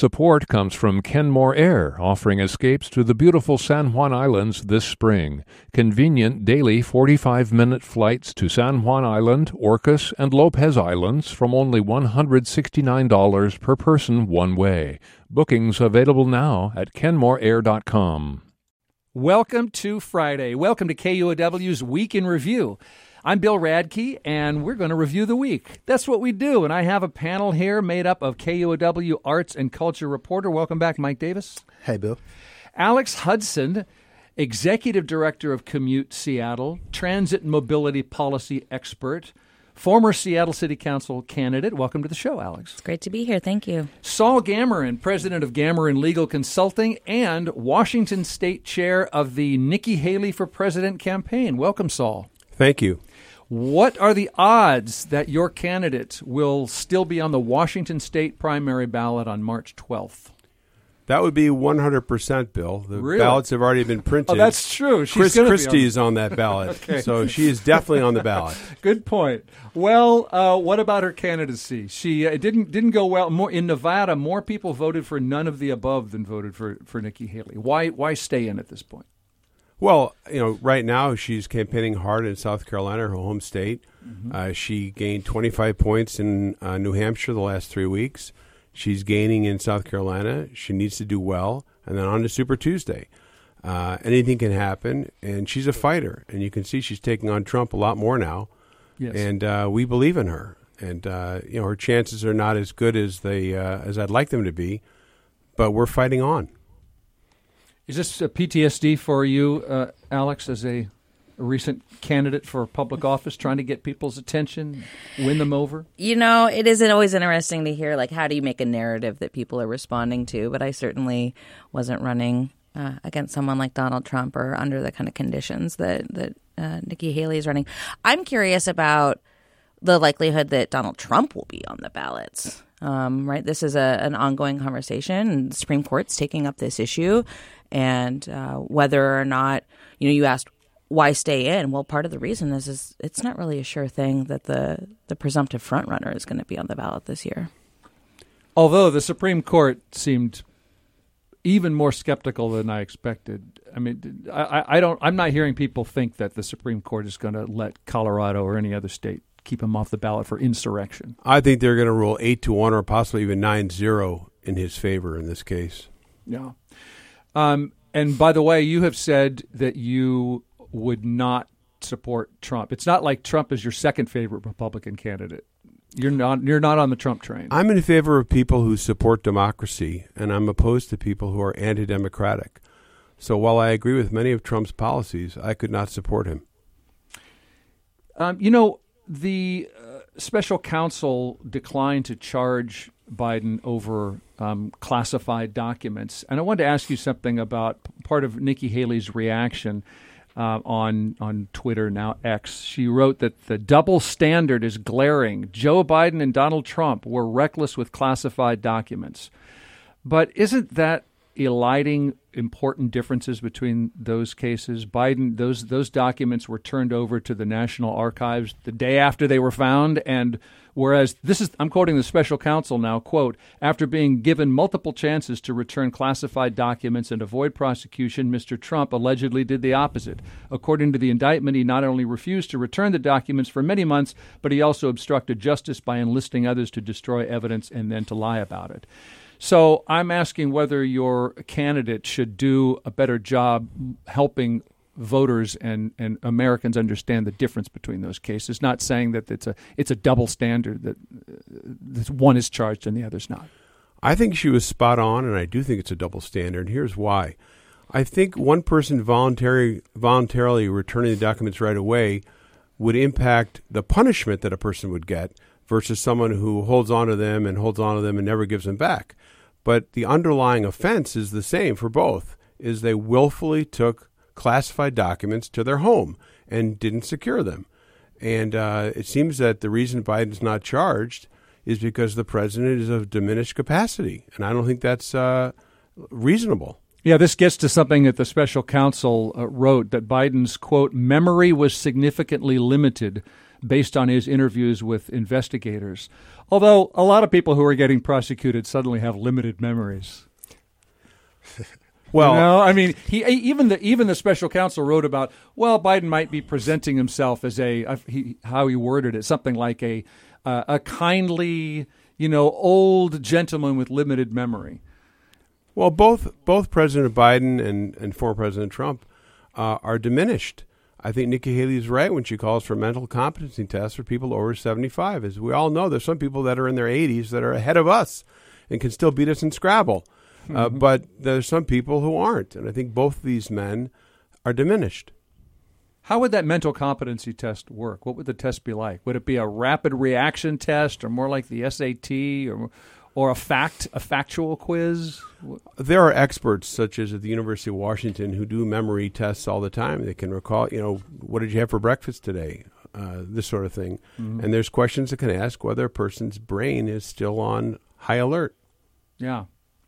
Support comes from Kenmore Air, offering escapes to the beautiful San Juan Islands this spring. Convenient daily 45-minute flights to San Juan Island, Orcas, and Lopez Islands from only $169 per person one way. Bookings available now at kenmoreair.com. Welcome to Friday. Welcome to KUOW's Week in Review. I'm Bill Radke, and we're going to review the week. That's what we do, and I have a panel here made up of KUOW arts and culture reporter. Welcome back, Mike Davis. Hey, Bill. Alex Hudson, executive director of Commute Seattle, transit and mobility policy expert, former Seattle City Council candidate. Welcome to the show, Alex. It's great to be here. Thank you. Saul Gamorin, president of Gamorin Legal Consulting and Washington State chair of the Nikki Haley for President campaign. Welcome, Saul. Thank you. What are the odds that your candidate will still be on the Washington State primary ballot on March 12th? That would be 100%, Bill. Really? Ballots have already been printed. Oh, that's true. Chris Christie is on that ballot, okay. So she is definitely on the ballot. Good point. Well, what about her candidacy? She didn't go well. In Nevada, more people voted for none of the above than voted for Nikki Haley. Why stay in at this point? Well, right now she's campaigning hard in South Carolina, her home state. Mm-hmm. She gained 25 points in New Hampshire the last 3 weeks. She's gaining in South Carolina. She needs to do well. And then on to Super Tuesday. Anything can happen. And she's a fighter. And you can see she's taking on Trump a lot more now. Yes. And we believe in her. And, her chances are not as good as as I'd like them to be. But we're fighting on. Is this a PTSD for you, Alex, as a recent candidate for public office, trying to get people's attention, win them over? It isn't always interesting to hear, how do you make a narrative that people are responding to? But I certainly wasn't running against someone like Donald Trump or under the kind of conditions that Nikki Haley is running. I'm curious about the likelihood that Donald Trump will be on the ballots. Right. This is an ongoing conversation. The Supreme Court's taking up this issue, and whether or not, you asked why stay in. Well, part of the reason is it's not really a sure thing that the presumptive frontrunner is going to be on the ballot this year. Although the Supreme Court seemed even more skeptical than I expected. I mean, I'm not hearing people think that the Supreme Court is going to let Colorado or any other state keep him off the ballot for insurrection. I think they're going to rule 8-1 or possibly even 9-0 in his favor in this case. Yeah. And by the way, you have said that you would not support Trump. It's not like Trump is your second favorite Republican candidate. You're not on the Trump train. I'm in favor of people who support democracy, and I'm opposed to people who are anti-democratic. So while I agree with many of Trump's policies, I could not support him. The special counsel declined to charge Biden over classified documents. And I wanted to ask you something about part of Nikki Haley's reaction on Twitter, now X. She wrote that the double standard is glaring. Joe Biden and Donald Trump were reckless with classified documents. But isn't that eliding important differences between those cases? Biden, those documents were turned over to the National Archives the day after they were found, and whereas I'm quoting the special counsel now, quote, after being given multiple chances to return classified documents and avoid prosecution, Mr. Trump allegedly did the opposite. According to the indictment, he not only refused to return the documents for many months, but he also obstructed justice by enlisting others to destroy evidence and then to lie about it. So I'm asking whether your candidate should do a better job helping voters and Americans understand the difference between those cases, not saying that it's a double standard, that one is charged and the other's not. I think she was spot on, and I do think it's a double standard. Here's why. I think one person voluntarily returning the documents right away would impact the punishment that a person would get versus someone who holds on to them and never gives them back. But the underlying offense is the same for both, is they willfully took classified documents to their home and didn't secure them. And it seems that the reason Biden's not charged is because the president is of diminished capacity. And I don't think that's reasonable. Yeah, this gets to something that the special counsel wrote, that Biden's, quote, memory was significantly limited based on his interviews with investigators. Although a lot of people who are getting prosecuted suddenly have limited memories. Well, you know, I mean, even the special counsel wrote about, well, Biden might be presenting himself as how he worded it, something like a kindly, you know, old gentleman with limited memory. Well, both President Biden and former President Trump are diminished. I think Nikki Haley is right when she calls for mental competency tests for people over 75. As we all know, there's some people that are in their 80s that are ahead of us and can still beat us in Scrabble. But there's some people who aren't, and I think both these men are diminished. How would that mental competency test work? What would the test be like? Would it be a rapid reaction test, or more like the SAT, or a factual quiz? There are experts, such as at the University of Washington, who do memory tests all the time. They can recall, you know, what did you have for breakfast today? This sort of thing. Mm-hmm. And there's questions that can ask whether a person's brain is still on high alert. Yeah.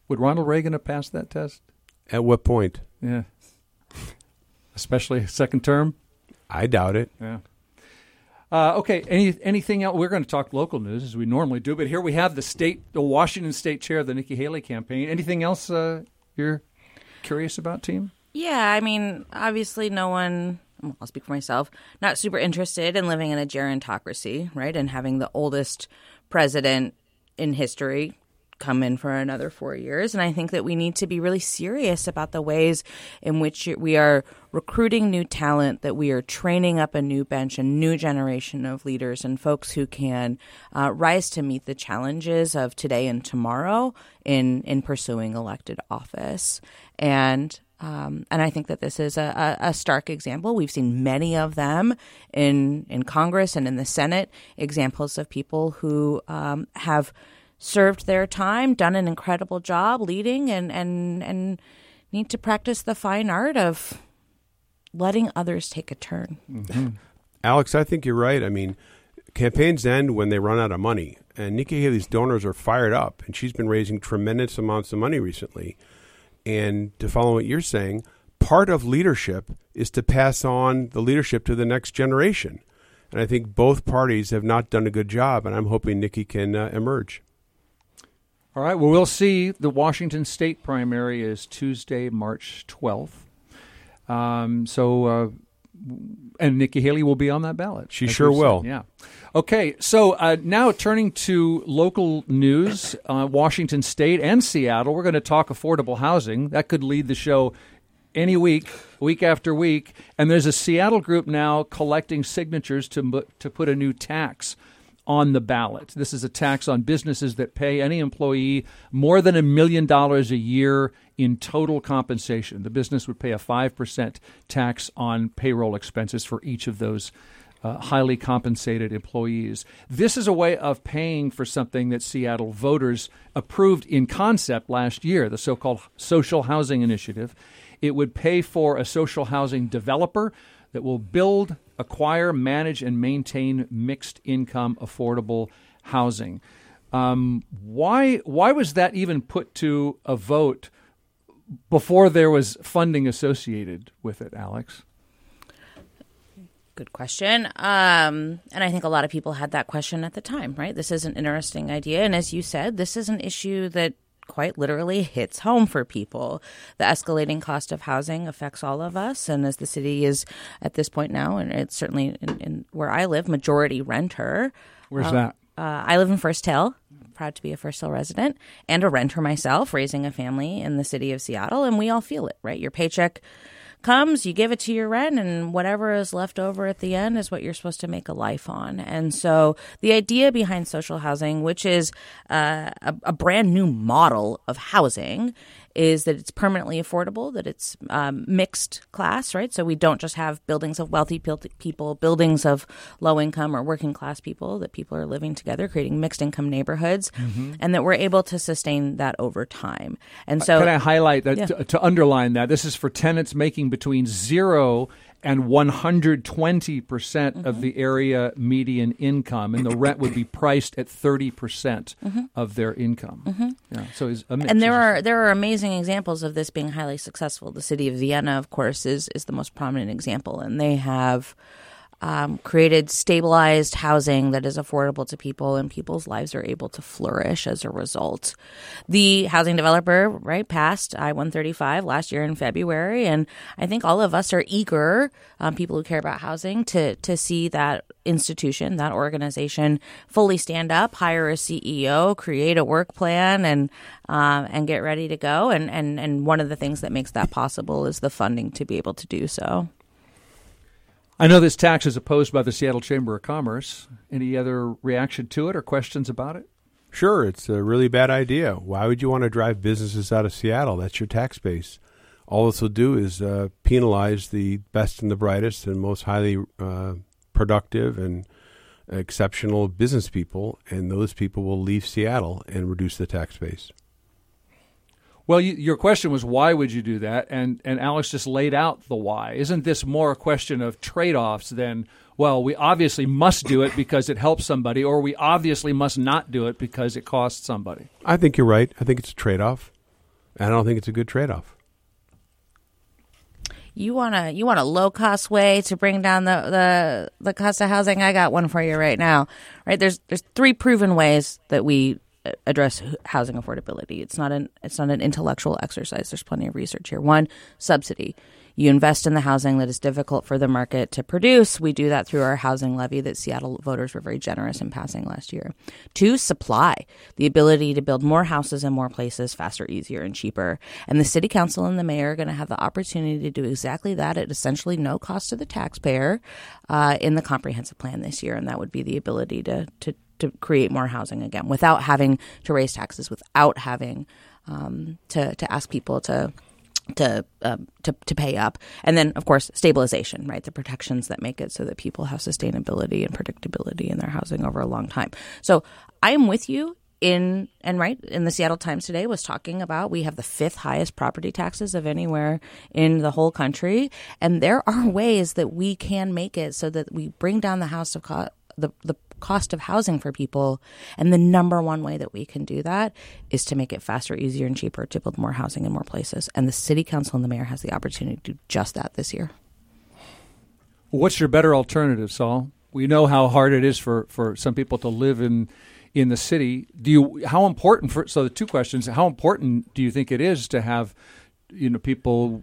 Would Ronald Reagan have passed that test? At what point? Yeah. Especially second term? I doubt it. Yeah. Okay, anything else? We're going to talk local news, as we normally do, but here we have the Washington State chair of the Nikki Haley campaign. Anything else you're curious about, team? Yeah, I mean, obviously no one, well, I'll speak for myself, not super interested in living in a gerontocracy, right, and having the oldest president in history come in for another 4 years. And I think that we need to be really serious about the ways in which we are recruiting new talent, that we are training up a new bench, a new generation of leaders and folks who can rise to meet the challenges of today and tomorrow in pursuing elected office. And I think that this is a stark example. We've seen many of them in Congress and in the Senate, examples of people who have served their time, done an incredible job leading, and need to practice the fine art of letting others take a turn. Mm-hmm. Alex, I think you're right. I mean, campaigns end when they run out of money, and Nikki Haley's donors are fired up, and she's been raising tremendous amounts of money recently. And to follow what you're saying, part of leadership is to pass on the leadership to the next generation. And I think both parties have not done a good job, and I'm hoping Nikki can emerge. All right, well, we'll see. The Washington State primary is Tuesday, March 12th. And Nikki Haley will be on that ballot. She sure will. Yeah. Okay, so now turning to local news, Washington State and Seattle, we're going to talk affordable housing. That could lead the show any week, week after week. And there's a Seattle group now collecting signatures to put a new tax on the ballot. This is a tax on businesses that pay any employee more than $1 million a year in total compensation. The business would pay a 5% tax on payroll expenses for each of those highly compensated employees. This is a way of paying for something that Seattle voters approved in concept last year, the so-called Social Housing Initiative. It would pay for a social housing developer that will build, acquire, manage, and maintain mixed-income affordable housing. Why was that even put to a vote before there was funding associated with it, Alex? Good question. And I think a lot of people had that question at the time, right? This is an interesting idea. And as you said, this is an issue that quite literally hits home for people. The escalating cost of housing affects all of us. And as the city is at this point now, and it's certainly in where I live, majority renter. Where's that? I live in First Hill. Proud to be a First Hill resident and a renter myself, raising a family in the city of Seattle. And we all feel it, right? Your paycheck comes, you give it to your rent, and whatever is left over at the end is what you're supposed to make a life on. And so the idea behind social housing, which is a brand new model of housing, is that it's permanently affordable, that it's mixed class, right? So we don't just have buildings of wealthy people, buildings of low income or working class people, that people are living together, creating mixed income neighborhoods, mm-hmm. and that we're able to sustain that over time. And so, can I highlight that, yeah. to underline that? This is for tenants making between 0 and 120% mm-hmm. of the area median income, and the rent would be priced at 30% mm-hmm. of their income. Mm-hmm. Yeah, so it's a mix. And there are amazing examples of this being highly successful. The city of Vienna, of course, is the most prominent example, and they have created stabilized housing that is affordable to people, and people's lives are able to flourish as a result. The housing developer, right, passed I-135 last year in February, and I think all of us are eager, people who care about housing, to see that institution, that organization fully stand up, hire a CEO, create a work plan, and get ready to go. And one of the things that makes that possible is the funding to be able to do so. I know this tax is opposed by the Seattle Chamber of Commerce. Any other reaction to it or questions about it? Sure. It's a really bad idea. Why would you want to drive businesses out of Seattle? That's your tax base. All this will do is penalize the best and the brightest and most highly productive and exceptional business people, and those people will leave Seattle and reduce the tax base. Well, your question was, why would you do that? And Alex just laid out the why. Isn't this more a question of trade-offs than, well, we obviously must do it because it helps somebody, or we obviously must not do it because it costs somebody? I think you're right. I think it's a trade-off, and I don't think it's a good trade-off. You want a low-cost way to bring down the cost of housing? I got one for you right now. Right? There's three proven ways that we address housing affordability. It's not an intellectual exercise. There's plenty of research here. One, subsidy. You invest in the housing that is difficult for the market to produce. We do that through our housing levy that Seattle voters were very generous in passing last year. Two, supply. The ability to build more houses in more places faster, easier, and cheaper. And the city council and the mayor are going to have the opportunity to do exactly that at essentially no cost to the taxpayer in the comprehensive plan this year. And that would be the ability to create more housing again without having to raise taxes, without having to ask people to pay up. And then, of course, stabilization, right? The protections that make it so that people have sustainability and predictability in their housing over a long time. So I am with you in the Seattle Times today was talking about, we have the fifth highest property taxes of anywhere in the whole country. And there are ways that we can make it so that we bring down the house of the cost of housing for people, and the number one way that we can do that is to make it faster, easier, and cheaper to build more housing in more places. And the city council and the mayor has the opportunity to do just that this year. What's your better alternative, Saul? We know how hard it is for some people to live in the city. So the two questions: how important do you think it is to have, you know, people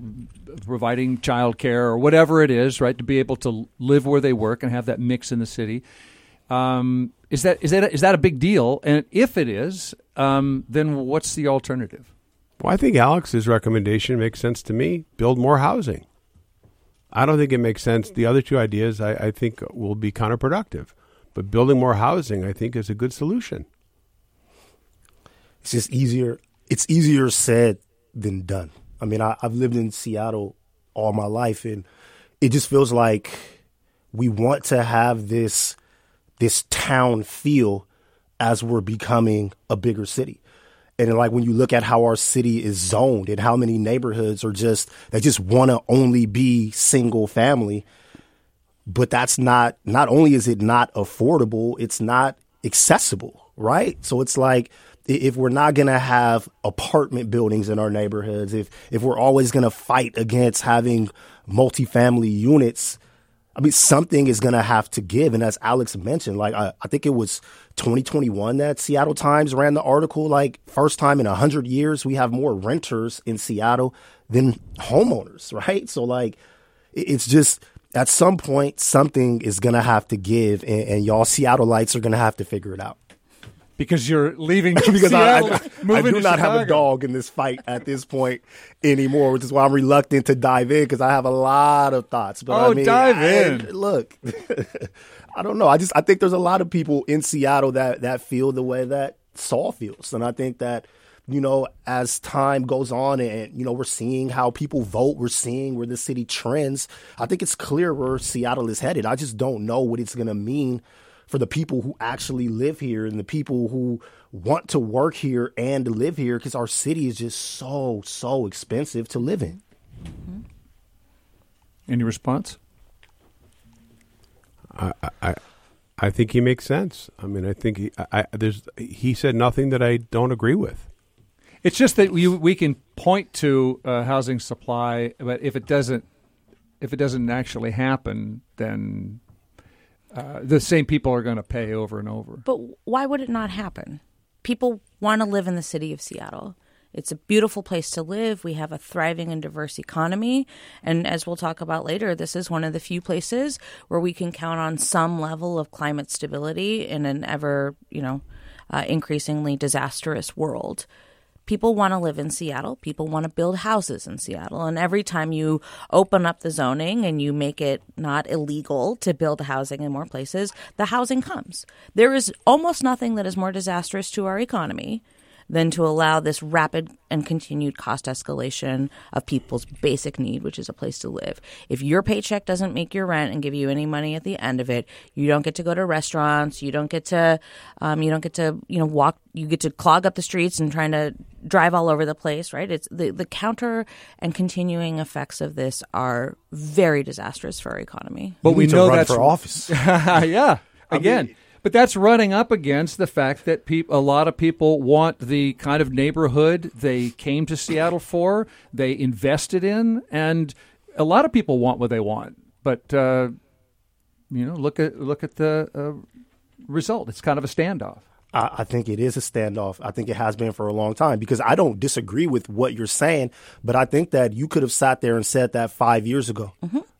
providing childcare or whatever it is, right, to be able to live where they work and have that mix in the city? Is that a big deal? And if it is, then what's the alternative? Well, I think Alex's recommendation makes sense to me. Build more housing. I don't think it makes sense. The other two ideas, I think, will be counterproductive. But building more housing, I think, is a good solution. It's just easier. It's easier said than done. I mean, I've lived in Seattle all my life, and it just feels like we want to have this town feel as we're becoming a bigger city. And like when you look at how our city is zoned and how many neighborhoods are just want to only be single family, but that's not only is it not affordable, it's not accessible, right? So it's like, if we're not going to have apartment buildings in our neighborhoods, if we're always going to fight against having multifamily units, I mean, something is going to have to give. And as Alex mentioned, like I think it was 2021 that Seattle Times ran the article, like first time in 100 years, we have more renters in Seattle than homeowners, right? So like, it's just at some point, something is going to have to give, and y'all Seattleites are going to have to figure it out. Because you're leaving because Seattle, I do not Chicago. Have a dog in this fight at this point anymore, which is why I'm reluctant to dive in because I have a lot of thoughts. But dive in. Look, I don't know. I think there's a lot of people in Seattle that feel the way that Saul feels. And I think that, you know, as time goes on and, you know, we're seeing how people vote, we're seeing where the city trends. I think it's clear where Seattle is headed. I just don't know what it's going to mean for the people who actually live here and the people who want to work here and live here, because our city is just so, so expensive to live in. Mm-hmm. Any response? I think he makes sense. I mean, I think he said nothing that I don't agree with. It's just that we can point to housing supply, but if it doesn't actually happen, then the same people are going to pay over and over. But why would it not happen? People want to live in the city of Seattle. It's a beautiful place to live. We have a thriving and diverse economy. And as we'll talk about later, this is one of the few places where we can count on some level of climate stability in an ever, increasingly disastrous world. People want to live in Seattle. People want to build houses in Seattle. And every time you open up the zoning and you make it not illegal to build housing in more places, the housing comes. There is almost nothing that is more disastrous to our economy than to allow this rapid and continued cost escalation of people's basic need, which is a place to live. If your paycheck doesn't make your rent and give you any money at the end of it, you don't get to go to restaurants. You don't get to, walk. You get to clog up the streets and trying to drive all over the place, right? It's the counter and continuing effects of this are very disastrous for our economy. But we know that's for office. Yeah, again. But that's running up against the fact that a lot of people want the kind of neighborhood they came to Seattle for, they invested in, and a lot of people want what they want. But look at the result. It's kind of a standoff. I think it is a standoff. I think it has been for a long time, because I don't disagree with what you're saying, but I think that you could have sat there and said that 5 years ago,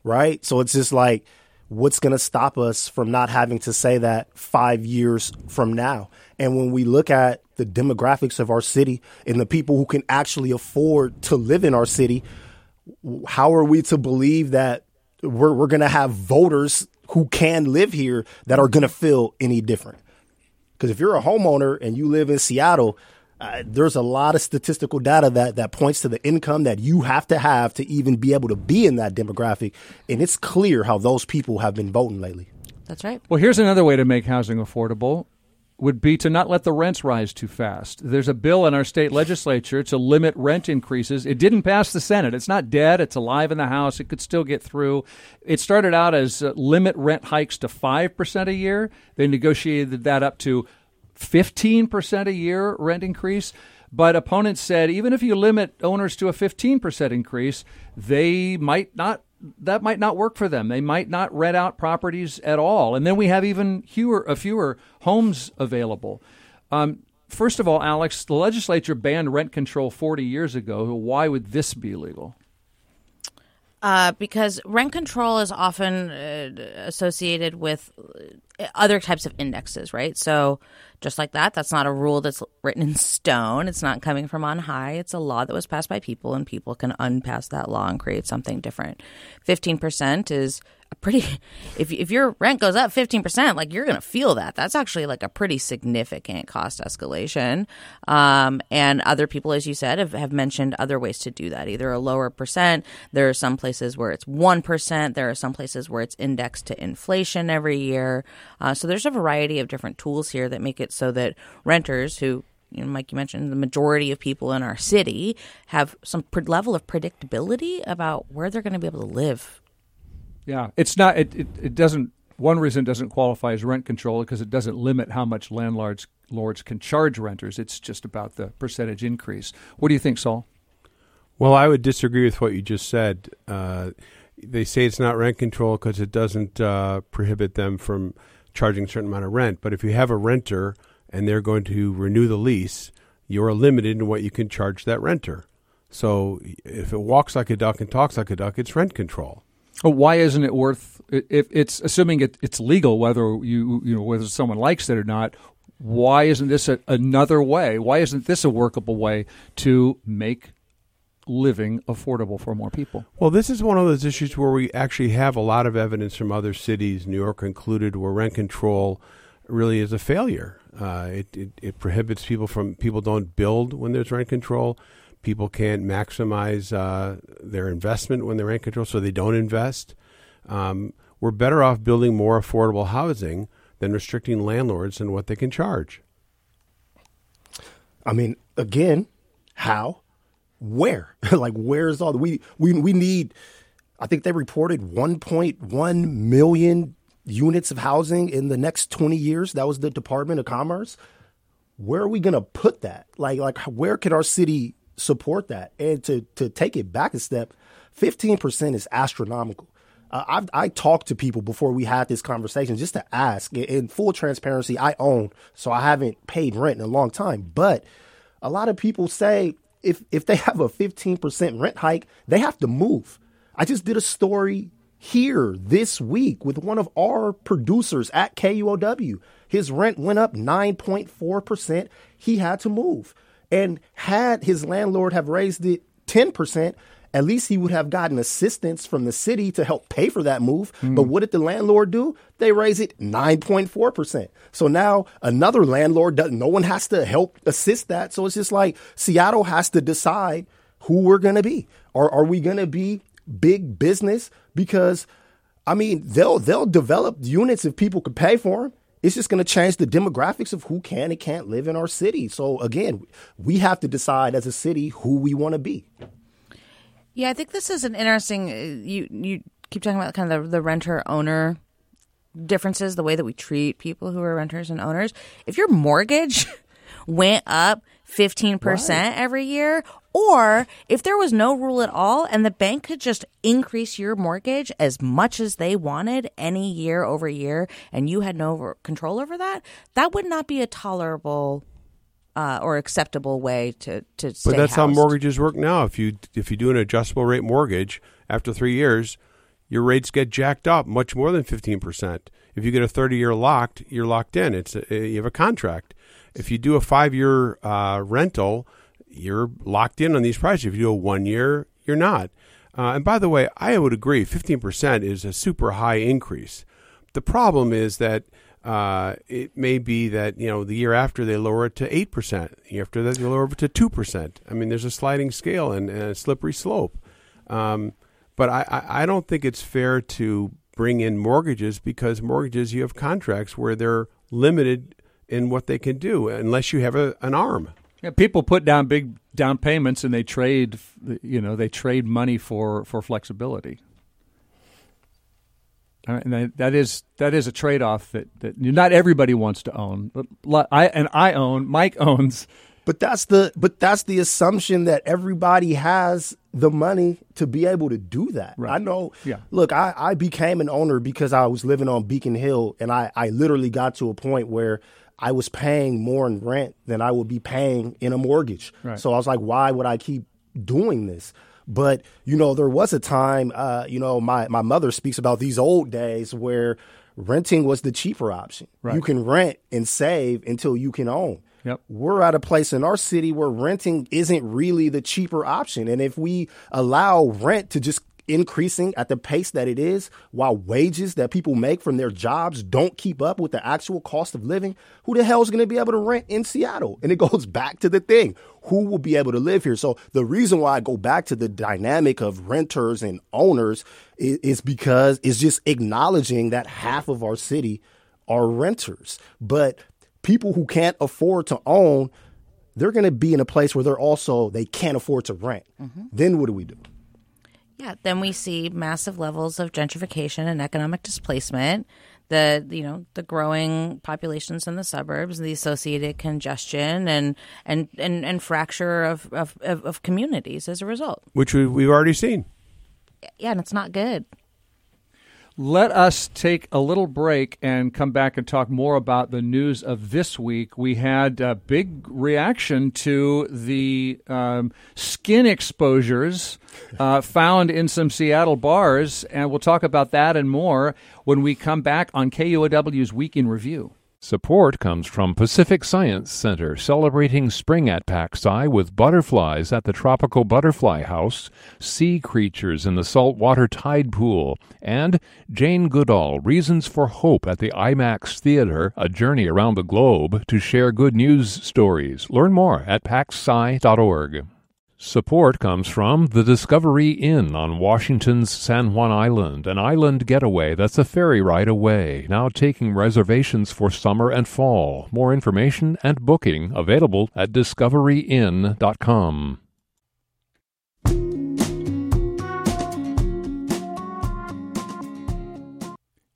right? So it's just like, what's going to stop us from not having to say that 5 years from now? And when we look at the demographics of our city and the people who can actually afford to live in our city, how are we to believe that we're going to have voters who can live here that are going to feel any different? Because if you're a homeowner and you live in Seattle, there's a lot of statistical data that points to the income that you have to even be able to be in that demographic. And it's clear how those people have been voting lately. That's right. Well, here's another way to make housing affordable would be to not let the rents rise too fast. There's a bill in our state legislature to limit rent increases. It didn't pass the Senate. It's not dead. It's alive in the House. It could still get through. It started out as limit rent hikes to 5% a year. They negotiated that up to 15% a year rent increase. But opponents said even if you limit owners to a 15% increase, that might not work for them. They might not rent out properties at all. And then we have even fewer homes available. First of all, Alex, the legislature banned rent control 40 years ago. Why would this be illegal? Because rent control is often associated with other types of indexes, right? So just like that's not a rule that's written in stone. It's not coming from on high. It's a law that was passed by people, and people can unpass that law and create something different. 15% is a pretty – if your rent goes up 15%, like you're going to feel that. That's actually like a pretty significant cost escalation. And other people, as you said, have mentioned other ways to do that, either a lower percent. There are some places where it's 1%. There are some places where it's indexed to inflation every year. So there's a variety of different tools here that make it so that renters who, Mike, you mentioned, the majority of people in our city have some level of predictability about where they're going to be able to live. Yeah, it's not. It doesn't. One reason it doesn't qualify as rent control because it doesn't limit how much landlords can charge renters. It's just about the percentage increase. What do you think, Saul? Well, I would disagree with what you just said. They say it's not rent control because it doesn't prohibit them from charging a certain amount of rent. But if you have a renter and they're going to renew the lease, you're limited in what you can charge that renter. So if it walks like a duck and talks like a duck, it's rent control. Well, why isn't it worth? If it's assuming it's legal, whether whether someone likes it or not, why isn't this another way? Why isn't this a workable way to make living affordable for more people? Well, this is one of those issues where we actually have a lot of evidence from other cities, New York included, where rent control really is a failure. It prohibits people don't build when there's rent control. People can't maximize their investment when they're rent control, so they don't invest. We're better off building more affordable housing than restricting landlords and what they can charge. I mean, again, how? Where? Like, where's all the we need? I think they reported 1.1 million units of housing in the next 20 years. That was the Department of Commerce. Where are we going to put that? Like where can our city support that? And to take it back a step, 15% is astronomical. I talked to people before we had this conversation just to ask. In full transparency, I own, so I haven't paid rent in a long time. But a lot of people say if they have a 15% rent hike, they have to move. I just did a story here this week with one of our producers at KUOW. His rent went up 9.4%. He had to move. And had his landlord have raised it 10%, at least he would have gotten assistance from the city to help pay for that move. Mm. But what did the landlord do? They raise it 9.4%. So now another landlord, no one has to help assist that. So it's just like Seattle has to decide who we're going to be. Are we going to be big business? Because, I mean, they'll develop units if people could pay for them. It's just going to change the demographics of who can and can't live in our city. So, again, we have to decide as a city who we want to be. Yeah, I think this is an interesting, you keep talking about kind of the renter-owner differences, the way that we treat people who are renters and owners. If your mortgage went up 15% every year, or if there was no rule at all and the bank could just increase your mortgage as much as they wanted any year over year and you had no control over that, that would not be a tolerable or acceptable way to stay. But that's housed. How mortgages work now. If you do an adjustable rate mortgage, after 3 years, your rates get jacked up much more than 15%. If you get a 30-year locked, you're locked in. You have a contract. If you do a 5-year rental, you're locked in on these prices. If you do a 1 year, you're not. And by the way, I would agree, 15% is a super high increase. The problem is that it may be that, you know, the year after they lower it to 8%. The year after that, they lower it to 2%. I mean, there's a sliding scale and a slippery slope. But I don't think it's fair to bring in mortgages, because mortgages, you have contracts where they're limited in what they can do unless you have an arm. Yeah, people put down big down payments and they trade money for flexibility. And that is a trade-off that not everybody wants to own. But Mike owns. But that's the assumption that everybody has the money to be able to do that. Right. I know. Yeah. Look, I became an owner because I was living on Beacon Hill, and I literally got to a point where I was paying more in rent than I would be paying in a mortgage. Right. So I was like, why would I keep doing this? But, you know, there was a time, my mother speaks about these old days where renting was the cheaper option. Right. You can rent and save until you can own. Yep. We're at a place in our city where renting isn't really the cheaper option. And if we allow rent to just increasing at the pace that it is, while wages that people make from their jobs don't keep up with the actual cost of living, who the hell is going to be able to rent in Seattle? And it goes back to the thing, who will be able to live here? So the reason why I go back to the dynamic of renters and owners is because it's just acknowledging that half of our city are renters. But people who can't afford to own, they're going to be in a place where they can't afford to rent. Mm-hmm. Then what do we do? Yeah, then we see massive levels of gentrification and economic displacement, the growing populations in the suburbs, the associated congestion and fracture of communities as a result. Which we've already seen. Yeah, and it's not good. Let us take a little break and come back and talk more about the news of this week. We had a big reaction to the skin exposures found in some Seattle bars, and we'll talk about that and more when we come back on KUOW's Week in Review. Support comes from Pacific Science Center, celebrating spring at Pacsai with butterflies at the Tropical Butterfly House, sea creatures in the saltwater tide pool, and Jane Goodall, Reasons for Hope at the IMAX Theater, a journey around the globe to share good news stories. Learn more at pacsai.org. Support comes from the Discovery Inn on Washington's San Juan Island, an island getaway that's a ferry ride away, now taking reservations for summer and fall. More information and booking available at discoveryinn.com.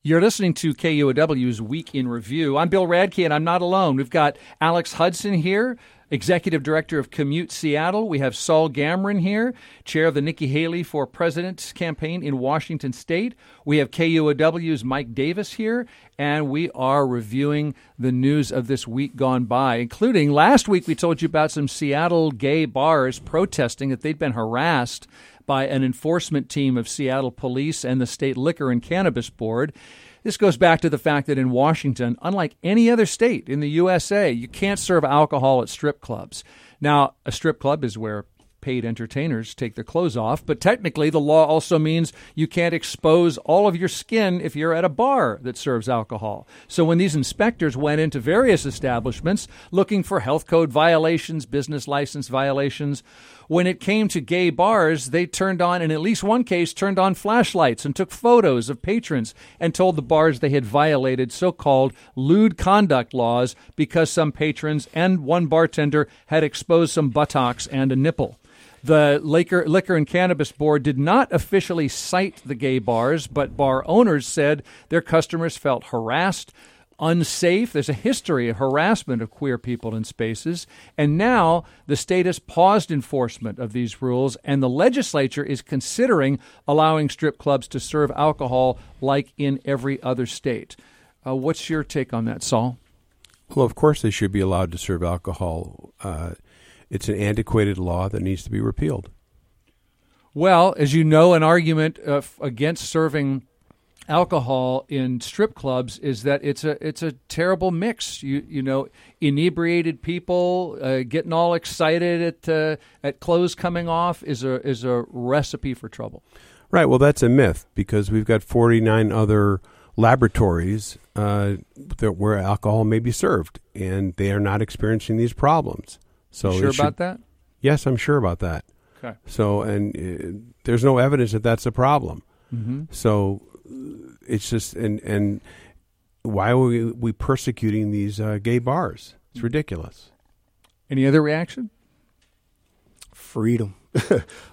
You're listening to KUOW's Week in Review. I'm Bill Radke, and I'm not alone. We've got Alex Hudson here, Executive Director of Commute Seattle. We have Saul Gamron here, Chair of the Nikki Haley for President's campaign in Washington State. We have KUOW's Mike Davis here, and we are reviewing the news of this week gone by, including last week we told you about some Seattle gay bars protesting that they'd been harassed by an enforcement team of Seattle police and the State Liquor and Cannabis Board. This goes back to the fact that in Washington, unlike any other state in the USA, you can't serve alcohol at strip clubs. Now, a strip club is where paid entertainers take their clothes off, but technically the law also means you can't expose all of your skin if you're at a bar that serves alcohol. So when these inspectors went into various establishments looking for health code violations, business license violations, when it came to gay bars, they turned on, in at least one case, turned on flashlights and took photos of patrons and told the bars they had violated so-called lewd conduct laws because some patrons and one bartender had exposed some buttocks and a nipple. The Liquor and Cannabis Board did not officially cite the gay bars, but bar owners said their customers felt harassed, unsafe. There's a history of harassment of queer people in spaces. And now the state has paused enforcement of these rules, and the legislature is considering allowing strip clubs to serve alcohol like in every other state. What's your take on that, Saul? Well, of course they should be allowed to serve alcohol. It's an antiquated law that needs to be repealed. Well, as you know, an argument against serving alcohol in strip clubs is that it's a terrible mix. You know, inebriated people getting all excited at clothes coming off is a recipe for trouble. Right. Well, that's a myth because we've got 49 other laboratories where alcohol may be served, and they are not experiencing these problems. So you sure about that? Yes, I'm sure about that. Okay. So, and there's no evidence that that's a problem. Mm-hmm. So it's just, and why are we persecuting these gay bars? It's ridiculous. Any other reaction? Freedom.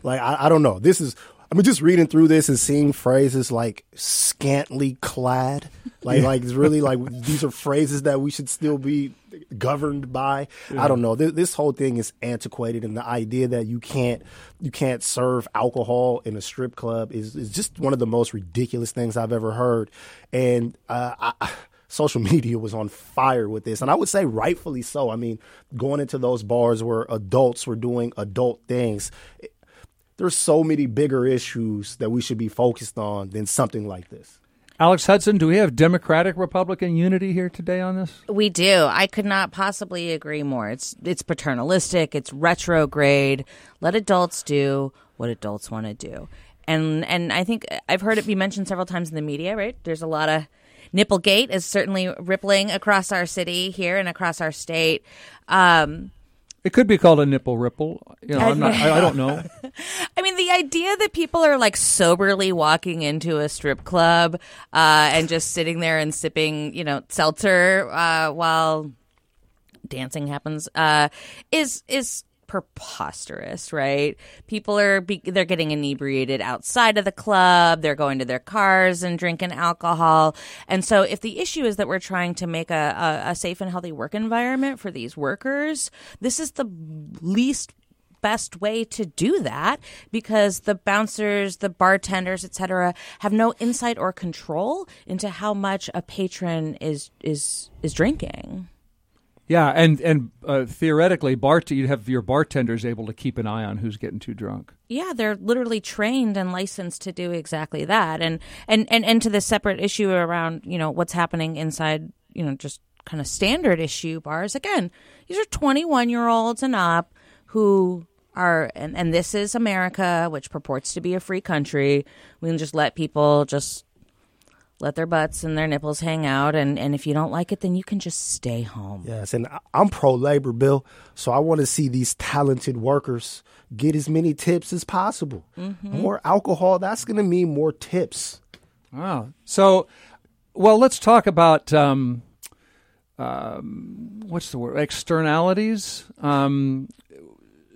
Like, I don't know. This is, I mean, just reading through this and seeing phrases like scantily clad, like it's really like these are phrases that we should still be governed by. Yeah. I don't know. This whole thing is antiquated, and the idea that you can't serve alcohol in a strip club is just one of the most ridiculous things I've ever heard. And social media was on fire with this, and I would say rightfully so. I mean, going into those bars where adults were doing adult things. There's so many bigger issues that we should be focused on than something like this. Alex Hudson, do we have Democratic-Republican unity here today on this? We do. I could not possibly agree more. It's paternalistic. It's retrograde. Let adults do what adults want to do. And I think I've heard it be mentioned several times in the media, right? There's a lot of Nipplegate is certainly rippling across our city here and across our state. It could be called a nipple ripple. You know, I don't know. I mean, the idea that people are like soberly walking into a strip club and just sitting there and sipping, you know, seltzer while dancing happens is preposterous, right? People they're getting inebriated outside of the club. They're going to their cars and drinking alcohol. And so if the issue is that we're trying to make a safe and healthy work environment for these workers, this is the least best way to do that because the bouncers, the bartenders, etc., have no insight or control into how much a patron is drinking. Yeah, and theoretically, you'd have your bartenders able to keep an eye on who's getting too drunk. Yeah, they're literally trained and licensed to do exactly that. And to the separate issue around, you know, what's happening inside, you know, just kind of standard issue bars. Again, these are 21-year-olds and up who are, and this is America, which purports to be a free country. We can just let people just let their butts and their nipples hang out, and if you don't like it, then you can just stay home. Yes, and I'm pro-labor, Bill, so I want to see these talented workers get as many tips as possible. Mm-hmm. More alcohol, that's going to mean more tips. Wow. So, well, let's talk about, what's the word, externalities?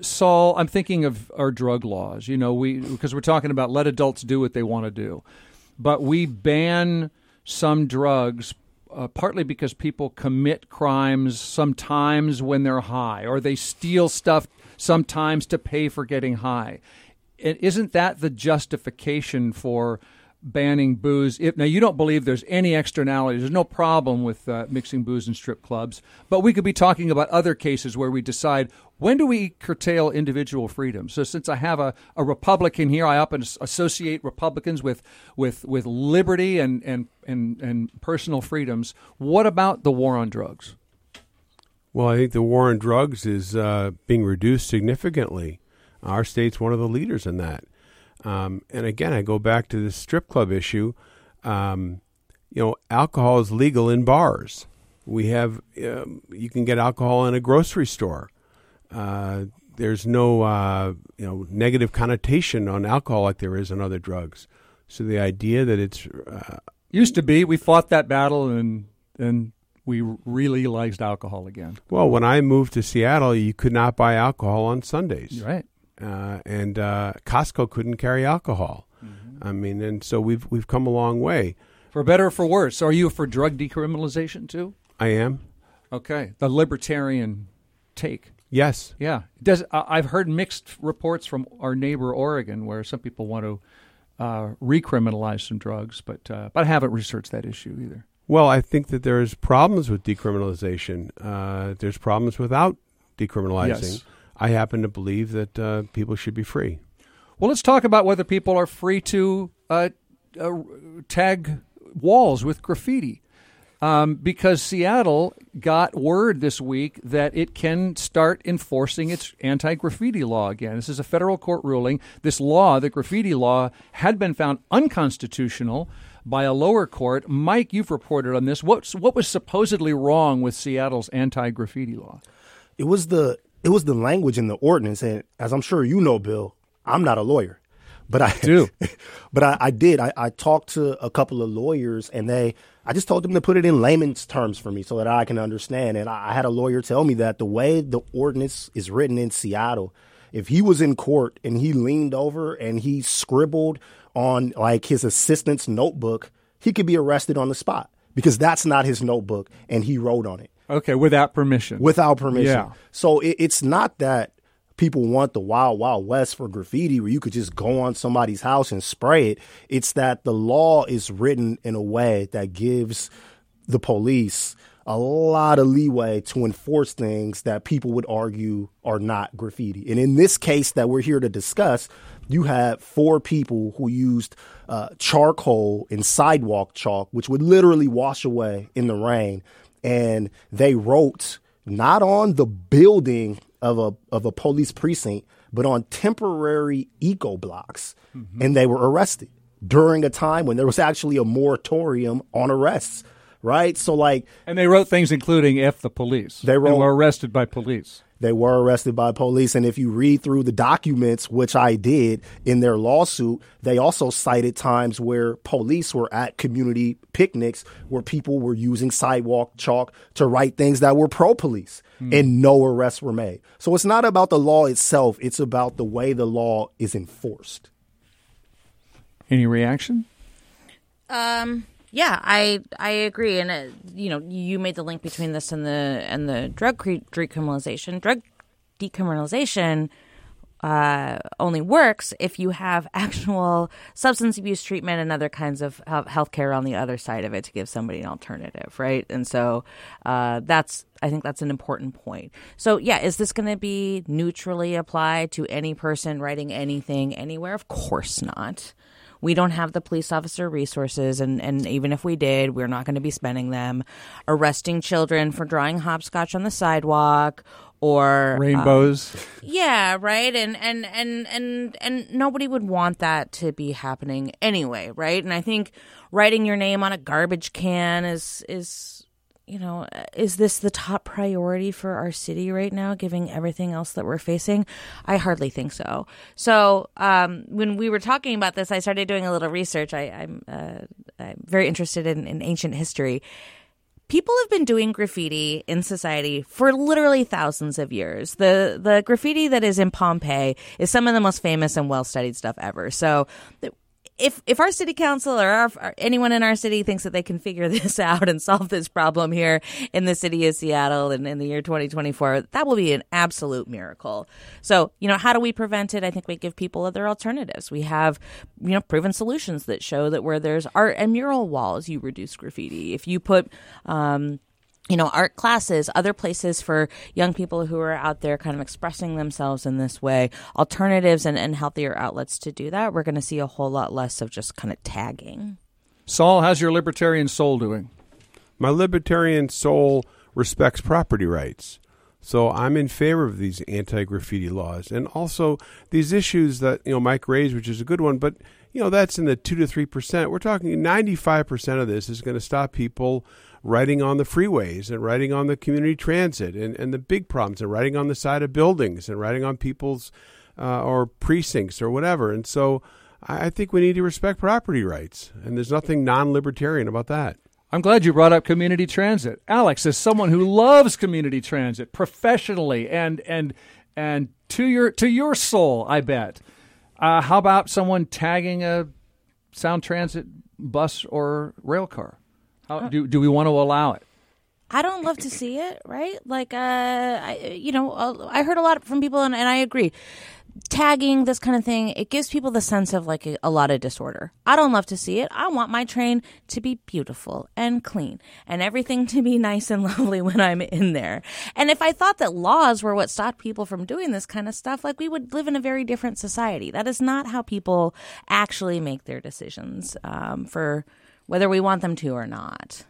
Saul, I'm thinking of our drug laws, you know, because we're talking about let adults do what they want to do. But we ban some drugs partly because people commit crimes sometimes when they're high, or they steal stuff sometimes to pay for getting high. Isn't that the justification for banning booze? Now, you don't believe there's any externality. There's no problem with mixing booze in strip clubs. But we could be talking about other cases where we decide, when do we curtail individual freedom? So since I have a Republican here, I often associate Republicans with liberty and personal freedoms. What about the war on drugs? Well, I think the war on drugs is being reduced significantly. Our state's one of the leaders in that. And again, I go back to this strip club issue. Alcohol is legal in bars. We have, you can get alcohol in a grocery store. There's no, negative connotation on alcohol like there is on other drugs. So the idea that it's... used to be, we fought that battle and we re-legalized alcohol again. Well, when I moved to Seattle, you could not buy alcohol on Sundays. Right. And Costco couldn't carry alcohol. Mm-hmm. I mean, and so we've come a long way. For better or for worse. Are you for drug decriminalization too? I am. Okay. The libertarian take. Yes. Yeah. I've heard mixed reports from our neighbor Oregon, where some people want to recriminalize some drugs, but I haven't researched that issue either. Well, I think that there's problems with decriminalization. There's problems without decriminalizing. Yes. I happen to believe that people should be free. Well, let's talk about whether people are free to tag walls with graffiti, because Seattle got word this week that it can start enforcing its anti-graffiti law again. This is a federal court ruling. This law, the graffiti law, had been found unconstitutional by a lower court. Mike, you've reported on this. What was supposedly wrong with Seattle's anti-graffiti law? It was the language in the ordinance, and as I'm sure you know, Bill, I'm not a lawyer, but I do. But I did. I talked to a couple of lawyers, and I just told them to put it in layman's terms for me so that I can understand. And I had a lawyer tell me that the way the ordinance is written in Seattle, if he was in court and he leaned over and he scribbled on like his assistant's notebook, he could be arrested on the spot because that's not his notebook, and he wrote on it. Okay, without permission. Without permission. Yeah. So it's not that people want the wild, wild west for graffiti where you could just go on somebody's house and spray it. It's that the law is written in a way that gives the police a lot of leeway to enforce things that people would argue are not graffiti. And in this case that we're here to discuss, you had four people who used charcoal and sidewalk chalk, which would literally wash away in the rain. And they wrote not on the building of a police precinct, but on temporary eco blocks. Mm-hmm. And they were arrested during a time when there was actually a moratorium on arrests. Right. So and they wrote things including F the police. They were arrested by police. They were arrested by police. And if you read through the documents, which I did in their lawsuit, they also cited times where police were at community picnics where people were using sidewalk chalk to write things that were pro-police and no arrests were made. So it's not about the law itself. It's about the way the law is enforced. Any reaction? Yeah, I agree, and you made the link between this and the drug decriminalization. Drug decriminalization only works if you have actual substance abuse treatment and other kinds of healthcare on the other side of it to give somebody an alternative, right? And so I think that's an important point. So yeah, is this going to be neutrally applied to any person writing anything anywhere? Of course not. We don't have the police officer resources, and even if we did, we're not going to be spending them arresting children for drawing hopscotch on the sidewalk or rainbows. Yeah, right. And nobody would want that to be happening anyway, right? And I think writing your name on a garbage can is this the top priority for our city right now, given everything else that we're facing? I hardly think so. So when we were talking about this, I started doing a little research. I'm very interested in ancient history. People have been doing graffiti in society for literally thousands of years. The graffiti that is in Pompeii is some of the most famous and well-studied stuff ever. So if our city council or anyone in our city thinks that they can figure this out and solve this problem here in the city of Seattle and in the year 2024, that will be an absolute miracle. So, you know, how do we prevent it? I think we give people other alternatives. We have, you know, proven solutions that show that where there's art and mural walls, you reduce graffiti. If you put, you know, art classes, other places for young people who are out there kind of expressing themselves in this way, alternatives and healthier outlets to do that, we're going to see a whole lot less of just kind of tagging. Saul, how's your libertarian soul doing? My libertarian soul respects property rights. So I'm in favor of these anti-graffiti laws and also these issues that, you know, Mike raised, which is a good one, but, you know, that's in the 2 to 3%. We're talking 95% of this is going to stop people riding on the freeways and riding on the community transit and the big problems and riding on the side of buildings and riding on people's or precincts or whatever. And so I think we need to respect property rights, and there's nothing non-libertarian about that. I'm glad you brought up community transit. Alex, as someone who loves community transit professionally and to your soul, I bet, how about someone tagging a Sound Transit bus or rail car? How do we want to allow it? I don't love to see it, right? Like, I heard a lot from people, and I agree. Tagging, this kind of thing, it gives people the sense of like a lot of disorder. I don't love to see it. I want my train to be beautiful and clean and everything to be nice and lovely when I'm in there. And if I thought that laws were what stopped people from doing this kind of stuff, like we would live in a very different society. That is not how people actually make their decisions for whether we want them to or not.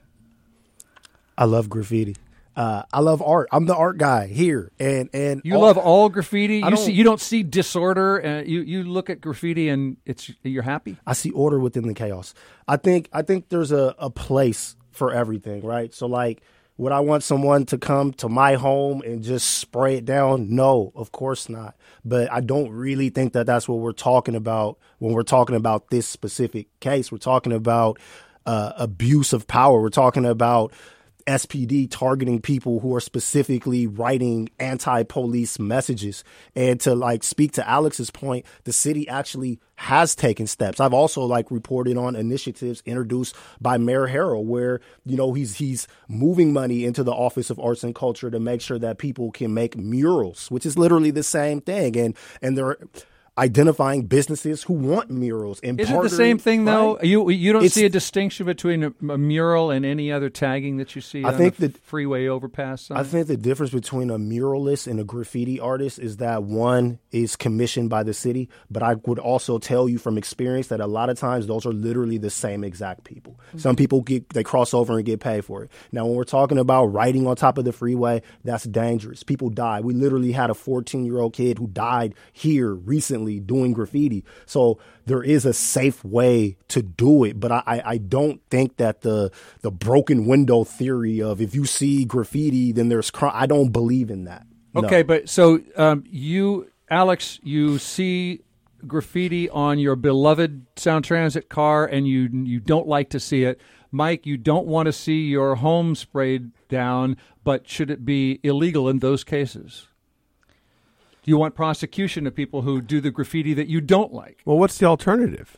I love graffiti. I love art. I'm the art guy here, and you love all graffiti. You don't see disorder. You look at graffiti and you're happy. I see order within the chaos. I think there's a place for everything, right? So like, would I want someone to come to my home and just spray it down? No, of course not. But I don't really think that that's what we're talking about when we're talking about this specific case. We're talking about abuse of power. We're talking about SPD targeting people who are specifically writing anti-police messages. And to like speak to Alex's point, the city actually has taken steps. I've also like reported on initiatives introduced by Mayor Harrell, where, you know, he's moving money into the Office of Arts and Culture to make sure that people can make murals, which is literally the same thing. And there are identifying businesses who want murals. And is it the same thing, right? Though? You don't see a distinction between a mural and any other tagging that you see on the freeway overpass sign? I think the difference between a muralist and a graffiti artist is that one is commissioned by the city, but I would also tell you from experience that a lot of times those are literally the same exact people. Mm-hmm. Some people they cross over and get paid for it. Now, when we're talking about riding on top of the freeway, that's dangerous. People die. We literally had a 14-year-old kid who died here recently doing graffiti. So there is a safe way to do it, but I don't think that the broken window theory of if you see graffiti then there's crime, I don't believe in that. Okay, no. But so you, Alex, you see graffiti on your beloved Sound Transit car and you don't like to see it. Mike, you don't want to see your home sprayed down, but should it be illegal in those cases? Do you want prosecution of people who do the graffiti that you don't like? Well, what's the alternative?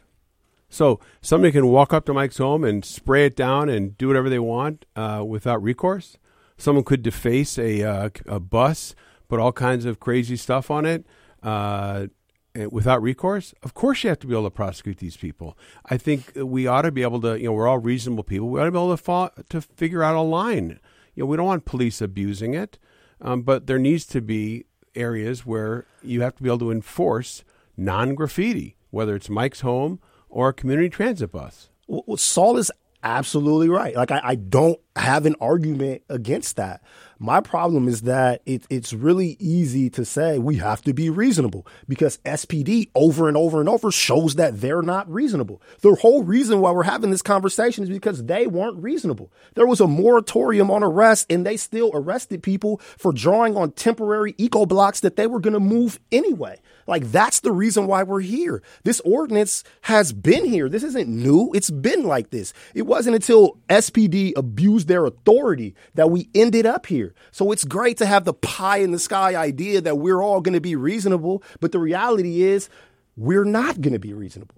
So somebody can walk up to Mike's home and spray it down and do whatever they want without recourse. Someone could deface a bus, put all kinds of crazy stuff on it without recourse. Of course you have to be able to prosecute these people. I think we ought to be able to, you know, we're all reasonable people. We ought to be able to figure out a line. You know, we don't want police abusing it, but there needs to be areas where you have to be able to enforce non-graffiti, whether it's Mike's home or a community transit bus. Well, Saul is absolutely right. Like, I don't have an argument against that. My problem is that it's really easy to say we have to be reasonable because SPD over and over and over shows that they're not reasonable. The whole reason why we're having this conversation is because they weren't reasonable. There was a moratorium on arrest and they still arrested people for drawing on temporary eco blocks that they were going to move anyway. Like, that's the reason why we're here. This ordinance has been here. This isn't new. It's been like this. It wasn't until SPD abused their authority that we ended up here. So it's great to have the pie in the sky idea that we're all going to be reasonable, but the reality is we're not going to be reasonable.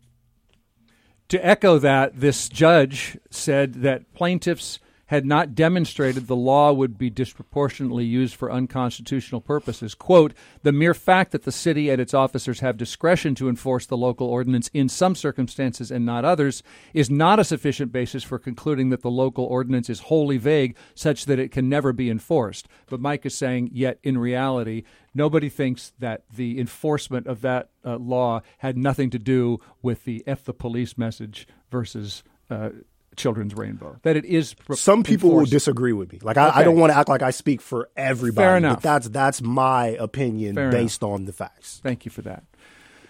To echo that, this judge said that plaintiffs had not demonstrated the law would be disproportionately used for unconstitutional purposes. Quote, the mere fact that the city and its officers have discretion to enforce the local ordinance in some circumstances and not others is not a sufficient basis for concluding that the local ordinance is wholly vague such that it can never be enforced. But Mike is saying, yet in reality, nobody thinks that the enforcement of that law had nothing to do with the F the police message versus Children's Rainbow, that it is some people enforced. Will disagree with me. Like, okay. I don't want to act like I speak for everybody. Fair enough. But that's my opinion based on the facts. Thank you for that.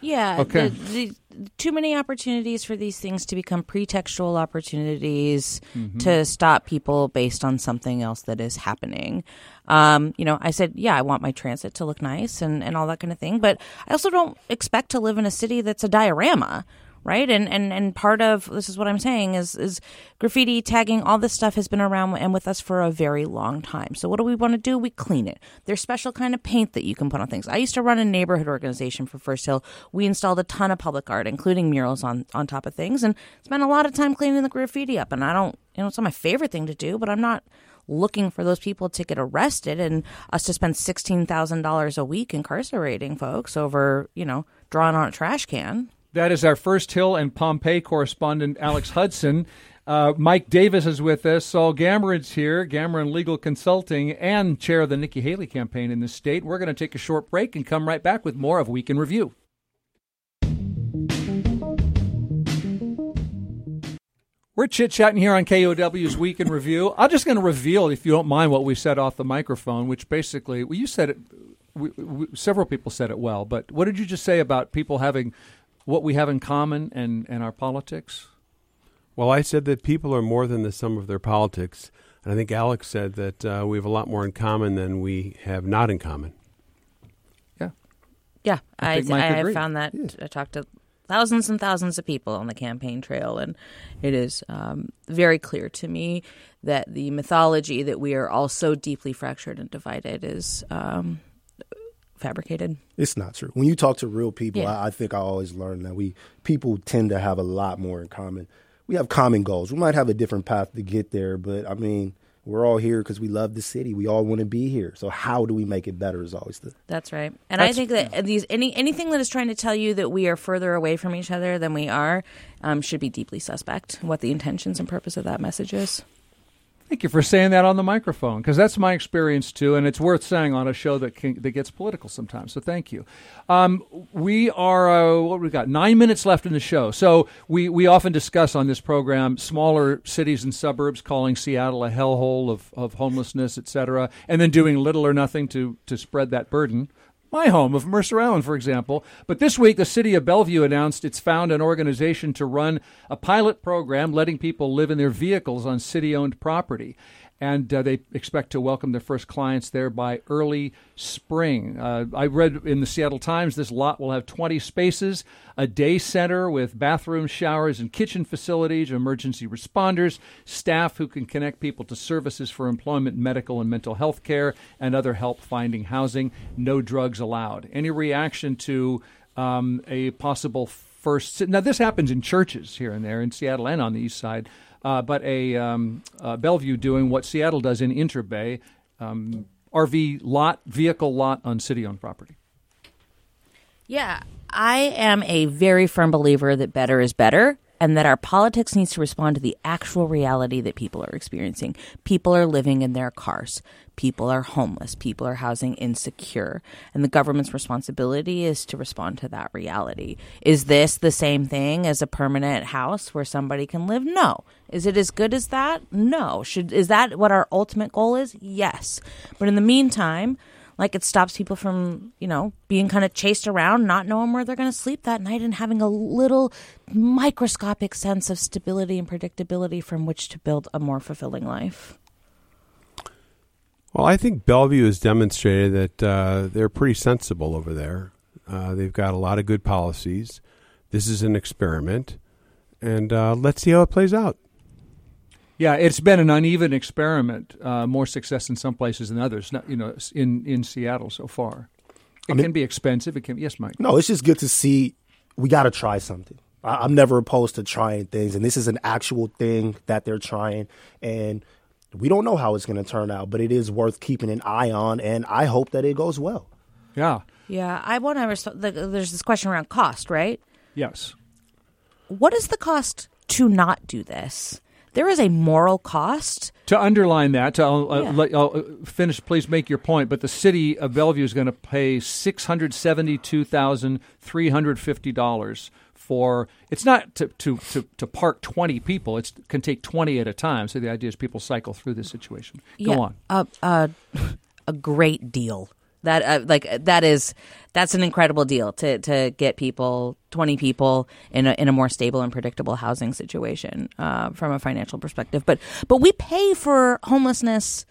Yeah. Okay. The too many opportunities for these things to become pretextual opportunities to stop people based on something else that is happening. I said, yeah, I want my transit to look nice and all that kind of thing. But I also don't expect to live in a city that's a diorama. Right. And part of this is what I'm saying is graffiti, tagging, all this stuff has been around and with us for a very long time. So what do we want to do? We clean it. There's special kind of paint that you can put on things. I used to run a neighborhood organization for First Hill. We installed a ton of public art, including murals on top of things, and spent a lot of time cleaning the graffiti up. And I don't, it's not my favorite thing to do, but I'm not looking for those people to get arrested and us to spend $16,000 a week incarcerating folks over, drawing on a trash can. That is our First Hill and Pompeii correspondent, Alex Hudson. Mike Davis is with us. Saul Gamron's here, Gamron Legal Consulting, and chair of the Nikki Haley campaign in this state. We're going to take a short break and come right back with more of Week in Review. We're chit-chatting here on KOW's Week in Review. I'm just going to reveal, if you don't mind, what we said off the microphone, which basically, you said it, several people said it well, but what did you just say about people having what we have in common and our politics? Well, I said that people are more than the sum of their politics. And I think Alex said that we have a lot more in common than we have not in common. Yeah. Yeah, I found that. Yeah. I talked to thousands and thousands of people on the campaign trail, and it is very clear to me that the mythology that we are all so deeply fractured and divided is fabricated. It's not true. When you talk to real people, yeah. I think I always learn that people tend to have a lot more in common. We have common goals. We might have a different path to get there, but I mean, we're all here because we love the city. We all want to be here. So how do we make it better is always the... That's right. And I think that anything that is trying to tell you that we are further away from each other than we are should be deeply suspect, what the intentions and purpose of that message is. Thank you for saying that on the microphone, because that's my experience, too, and it's worth saying on a show that gets political sometimes, so thank you. We are, we've got 9 minutes left in the show, so we often discuss on this program smaller cities and suburbs, calling Seattle a hellhole of homelessness, et cetera, and then doing little or nothing to spread that burden. My home of Mercer Island, for example. But this week, the city of Bellevue announced it's found an organization to run a pilot program letting people live in their vehicles on city-owned property. And they expect to welcome their first clients there by early spring. I read in the Seattle Times this lot will have 20 spaces, a day center with bathrooms, showers, and kitchen facilities, emergency responders, staff who can connect people to services for employment, medical and mental health care, and other help finding housing. No drugs allowed. Any reaction to a possible first? Now, this happens in churches here and there in Seattle and on the East Side. But Bellevue doing what Seattle does in Interbay, RV lot, vehicle lot on city-owned property. Yeah, I am a very firm believer that better is better and that our politics needs to respond to the actual reality that people are experiencing. People are living in their cars. People are homeless. People are housing insecure. And the government's responsibility is to respond to that reality. Is this the same thing as a permanent house where somebody can live? No. Is it as good as that? No. Is that what our ultimate goal is? Yes. But in the meantime, it stops people from, being kind of chased around, not knowing where they're going to sleep that night and having a little microscopic sense of stability and predictability from which to build a more fulfilling life. Well, I think Bellevue has demonstrated that they're pretty sensible over there. They've got a lot of good policies. This is an experiment, and let's see how it plays out. Yeah, it's been an uneven experiment, more success in some places than others, in Seattle so far. It can be expensive. Yes, Mike. No, it's just good to see we got to try something. I'm never opposed to trying things, and this is an actual thing that they're trying, and we don't know how it's going to turn out, but it is worth keeping an eye on, and I hope that it goes well. Yeah. Yeah, I want to respond. There's this question around cost, right? Yes. What is the cost to not do this? There is a moral cost. To underline that, I'll finish, please make your point, but the city of Bellevue is going to pay $672,350 for, it's not to park 20 people. It can take 20 at a time. So the idea is people cycle through this situation. Go on. A great deal. That's an incredible deal to get people, 20 people in a more stable and predictable housing situation from a financial perspective. But we pay for homelessness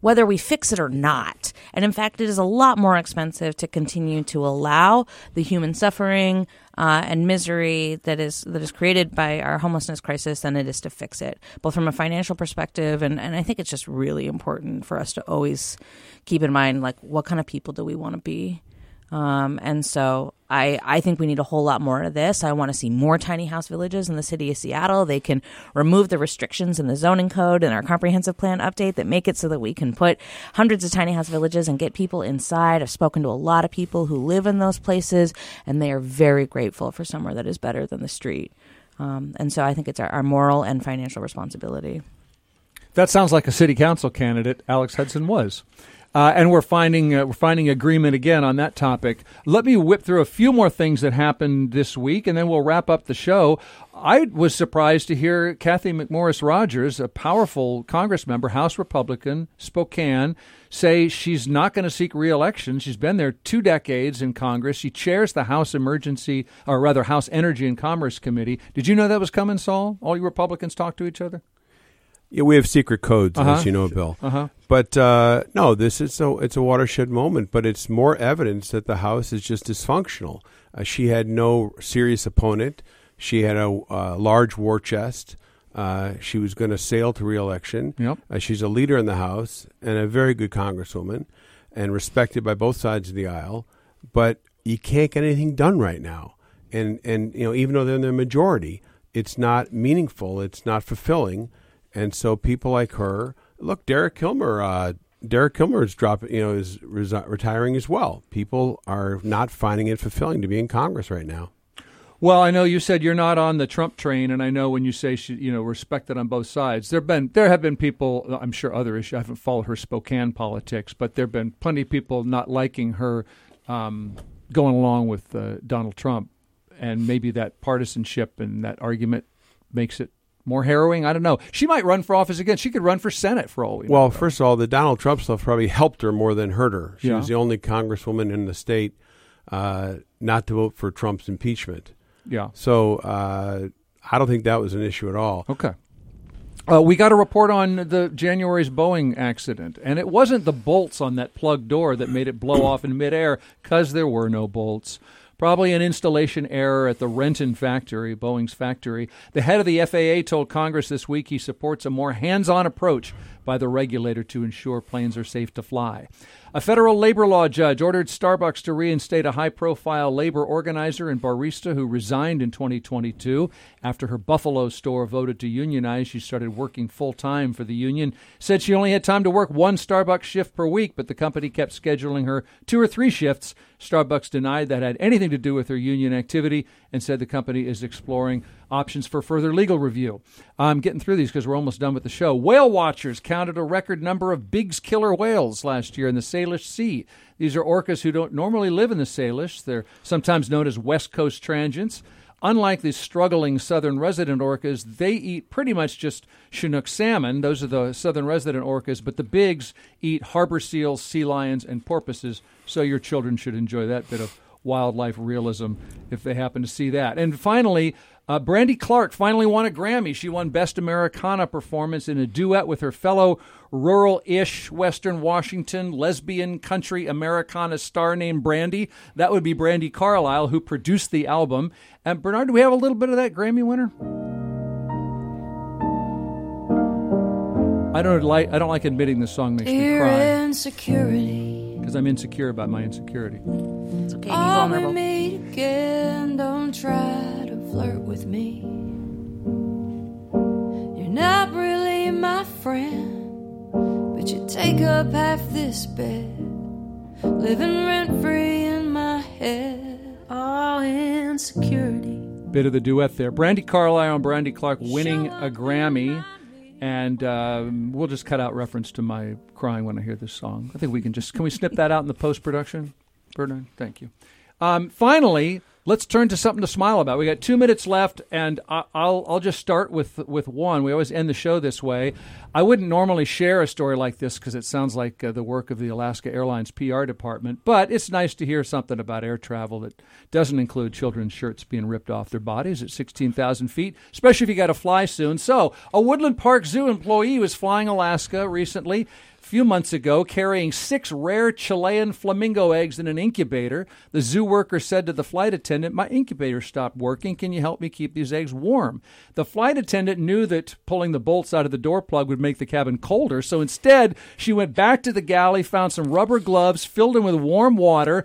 whether we fix it or not. And in fact, it is a lot more expensive to continue to allow the human suffering and misery that is created by our homelessness crisis than it is to fix it, both from a financial perspective. And I think it's just really important for us to always keep in mind, like, what kind of people do we want to be? And so I think we need a whole lot more of this. I want to see more tiny house villages in the city of Seattle. They can remove the restrictions in the zoning code and our comprehensive plan update that make it so that we can put hundreds of tiny house villages and get people inside. I've spoken to a lot of people who live in those places, and they are very grateful for somewhere that is better than the street. And so I think it's our moral and financial responsibility. That sounds like a city council candidate Alex Hudson was. And we're finding agreement again on that topic. Let me whip through a few more things that happened this week, and then we'll wrap up the show. I was surprised to hear Kathy McMorris Rogers, a powerful Congress member, House Republican, Spokane, say she's not going to seek re-election. She's been there 2 decades in Congress. She chairs the House Energy and Commerce Committee. Did you know that was coming, Saul? All you Republicans talk to each other? Yeah, we have secret codes, as you know, Bill. But no, this is it's a watershed moment, but it's more evidence that the House is just dysfunctional. She had no serious opponent. She had a large war chest. She was going to sail to re-election. Yep. She's a leader in the House and a very good congresswoman and respected by both sides of the aisle. But you can't get anything done right now. And you know, even though they're in the majority, it's not meaningful. It's not fulfilling. And so people like her, look, Derek Kilmer is dropping, is retiring as well. People are not finding it fulfilling to be in Congress right now. Well, I know you said you're not on the Trump train, and I know when you say she, respected on both sides. There have been people, I'm sure other issues. I haven't followed her Spokane politics, but there have been plenty of people not liking her going along with Donald Trump, and maybe that partisanship and that argument makes it more harrowing? I don't know. She might run for office again. She could run for Senate for all we know. Well, first of all, the Donald Trump stuff probably helped her more than hurt her. She was the only congresswoman in the state not to vote for Trump's impeachment. Yeah. So I don't think that was an issue at all. Okay. We got a report on the January's Boeing accident, and it wasn't the bolts on that plug door that made it blow off in midair, because there were no bolts. Probably an installation error at the Renton factory, Boeing's factory. The head of the FAA told Congress this week he supports a more hands-on approach by the regulator to ensure planes are safe to fly. A federal labor law judge ordered Starbucks to reinstate a high-profile labor organizer and barista who resigned in 2022. After her Buffalo store voted to unionize, she started working full-time for the union, said she only had time to work 1 Starbucks shift per week, but the company kept scheduling her 2 or 3 shifts. Starbucks denied that had anything to do with her union activity and said the company is exploring options for further legal review. I'm getting through these because we're almost done with the show. Whale watchers counted a record number of Biggs killer whales last year in the Salish Sea. These are orcas who don't normally live in the Salish. They're sometimes known as West Coast transients. Unlike these struggling southern resident orcas, they eat pretty much just Chinook salmon. Those are the southern resident orcas, but the Biggs eat harbor seals, sea lions, and porpoises, so your children should enjoy that bit of wildlife realism if they happen to see that. And finally, Brandi Clark finally won a Grammy. She won Best Americana Performance in a duet with her fellow rural-ish Western Washington lesbian country Americana star named Brandi. That would be Brandi Carlile, who produced the album. And Bernard, do we have a little bit of that Grammy winner? I don't like admitting this song makes me cry. Insecurity. Because I'm insecure about my insecurity. It's okay, be vulnerable. All we meet again, don't try to flirt with with me. You're not really my friend, but you take up half this bed, living rent-free in my head. All insecurity. Bit of the duet there. Brandi Carlile and Brandi Clark winning a Grammy. And we'll just cut out reference to my crying when I hear this song. I think we can just... Can we snip that out in the post-production? Bernard, thank you. Finally, let's turn to something to smile about. We got 2 minutes left, and I'll just start with one. We always end the show this way. I wouldn't normally share a story like this because it sounds like the work of the Alaska Airlines PR department, but it's nice to hear something about air travel that doesn't include children's shirts being ripped off their bodies at 16,000 feet, especially if you got to fly soon. So a Woodland Park Zoo employee was flying Alaska recently, few months ago, carrying 6 rare Chilean flamingo eggs in an incubator. The zoo worker said to the flight attendant, "My incubator stopped working. Can you help me keep these eggs warm?" The flight attendant knew that pulling the bolts out of the door plug would make the cabin colder, so instead she went back to the galley, found some rubber gloves, filled them with warm water.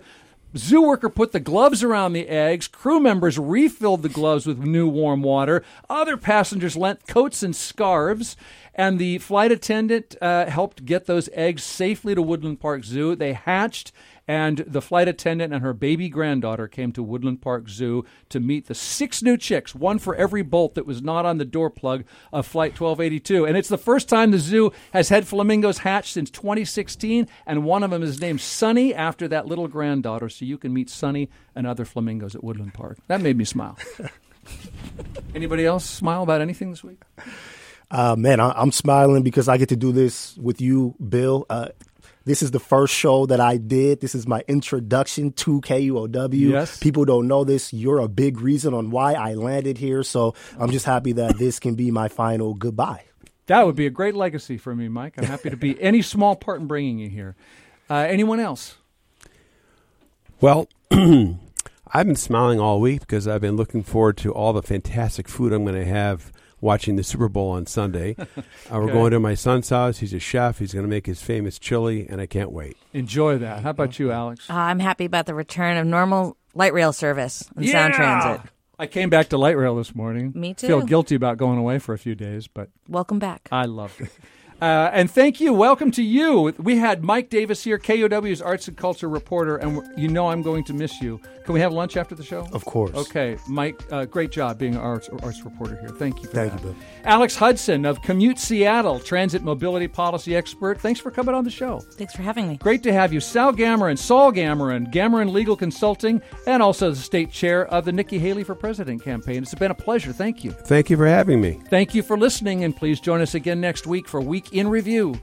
Zoo worker put the gloves around the eggs. Crew members refilled the gloves with new warm water. Other passengers lent coats and scarves. And the flight attendant helped get those eggs safely to Woodland Park Zoo. They hatched, and the flight attendant and her baby granddaughter came to Woodland Park Zoo to meet the 6 new chicks, one for every bolt that was not on the door plug of Flight 1282. And it's the first time the zoo has had flamingos hatched since 2016, and one of them is named Sunny after that little granddaughter, so you can meet Sunny and other flamingos at Woodland Park. That made me smile. Anybody else smile about anything this week? Man, I'm smiling because I get to do this with you, Bill. This is the first show that I did. This is my introduction to KUOW. Yes. People don't know this. You're a big reason on why I landed here. So I'm just happy that this can be my final goodbye. That would be a great legacy for me, Mike. I'm happy to be any small part in bringing you here. Anyone else? Well, I've been smiling all week because I've been looking forward to all the fantastic food I'm going to have watching the Super Bowl on Sunday. We're going to my son's house. He's a chef. He's going to make his famous chili, and I can't wait. Enjoy that. How about you, Alex? I'm happy about the return of normal light rail service and Sound Transit. I came back to light rail this morning. Me too. Feel guilty about going away for a few days, but... Welcome back. I loved it. And thank you. Welcome to you. We had Mike Davis here, KUOW's arts and culture reporter, and you know I'm going to miss you. Can we have lunch after the show? Of course. Okay, Mike, great job being our arts reporter here. Thank you for that. Thank you, Bill. Alex Hudson of Commute Seattle, transit mobility policy expert. Thanks for coming on the show. Thanks for having me. Great to have you. Saul Gamoran, Gamoran Legal Consulting, and also the state chair of the Nikki Haley for President campaign. It's been a pleasure. Thank you. Thank you for having me. Thank you for listening, and please join us again next week for Week in Review.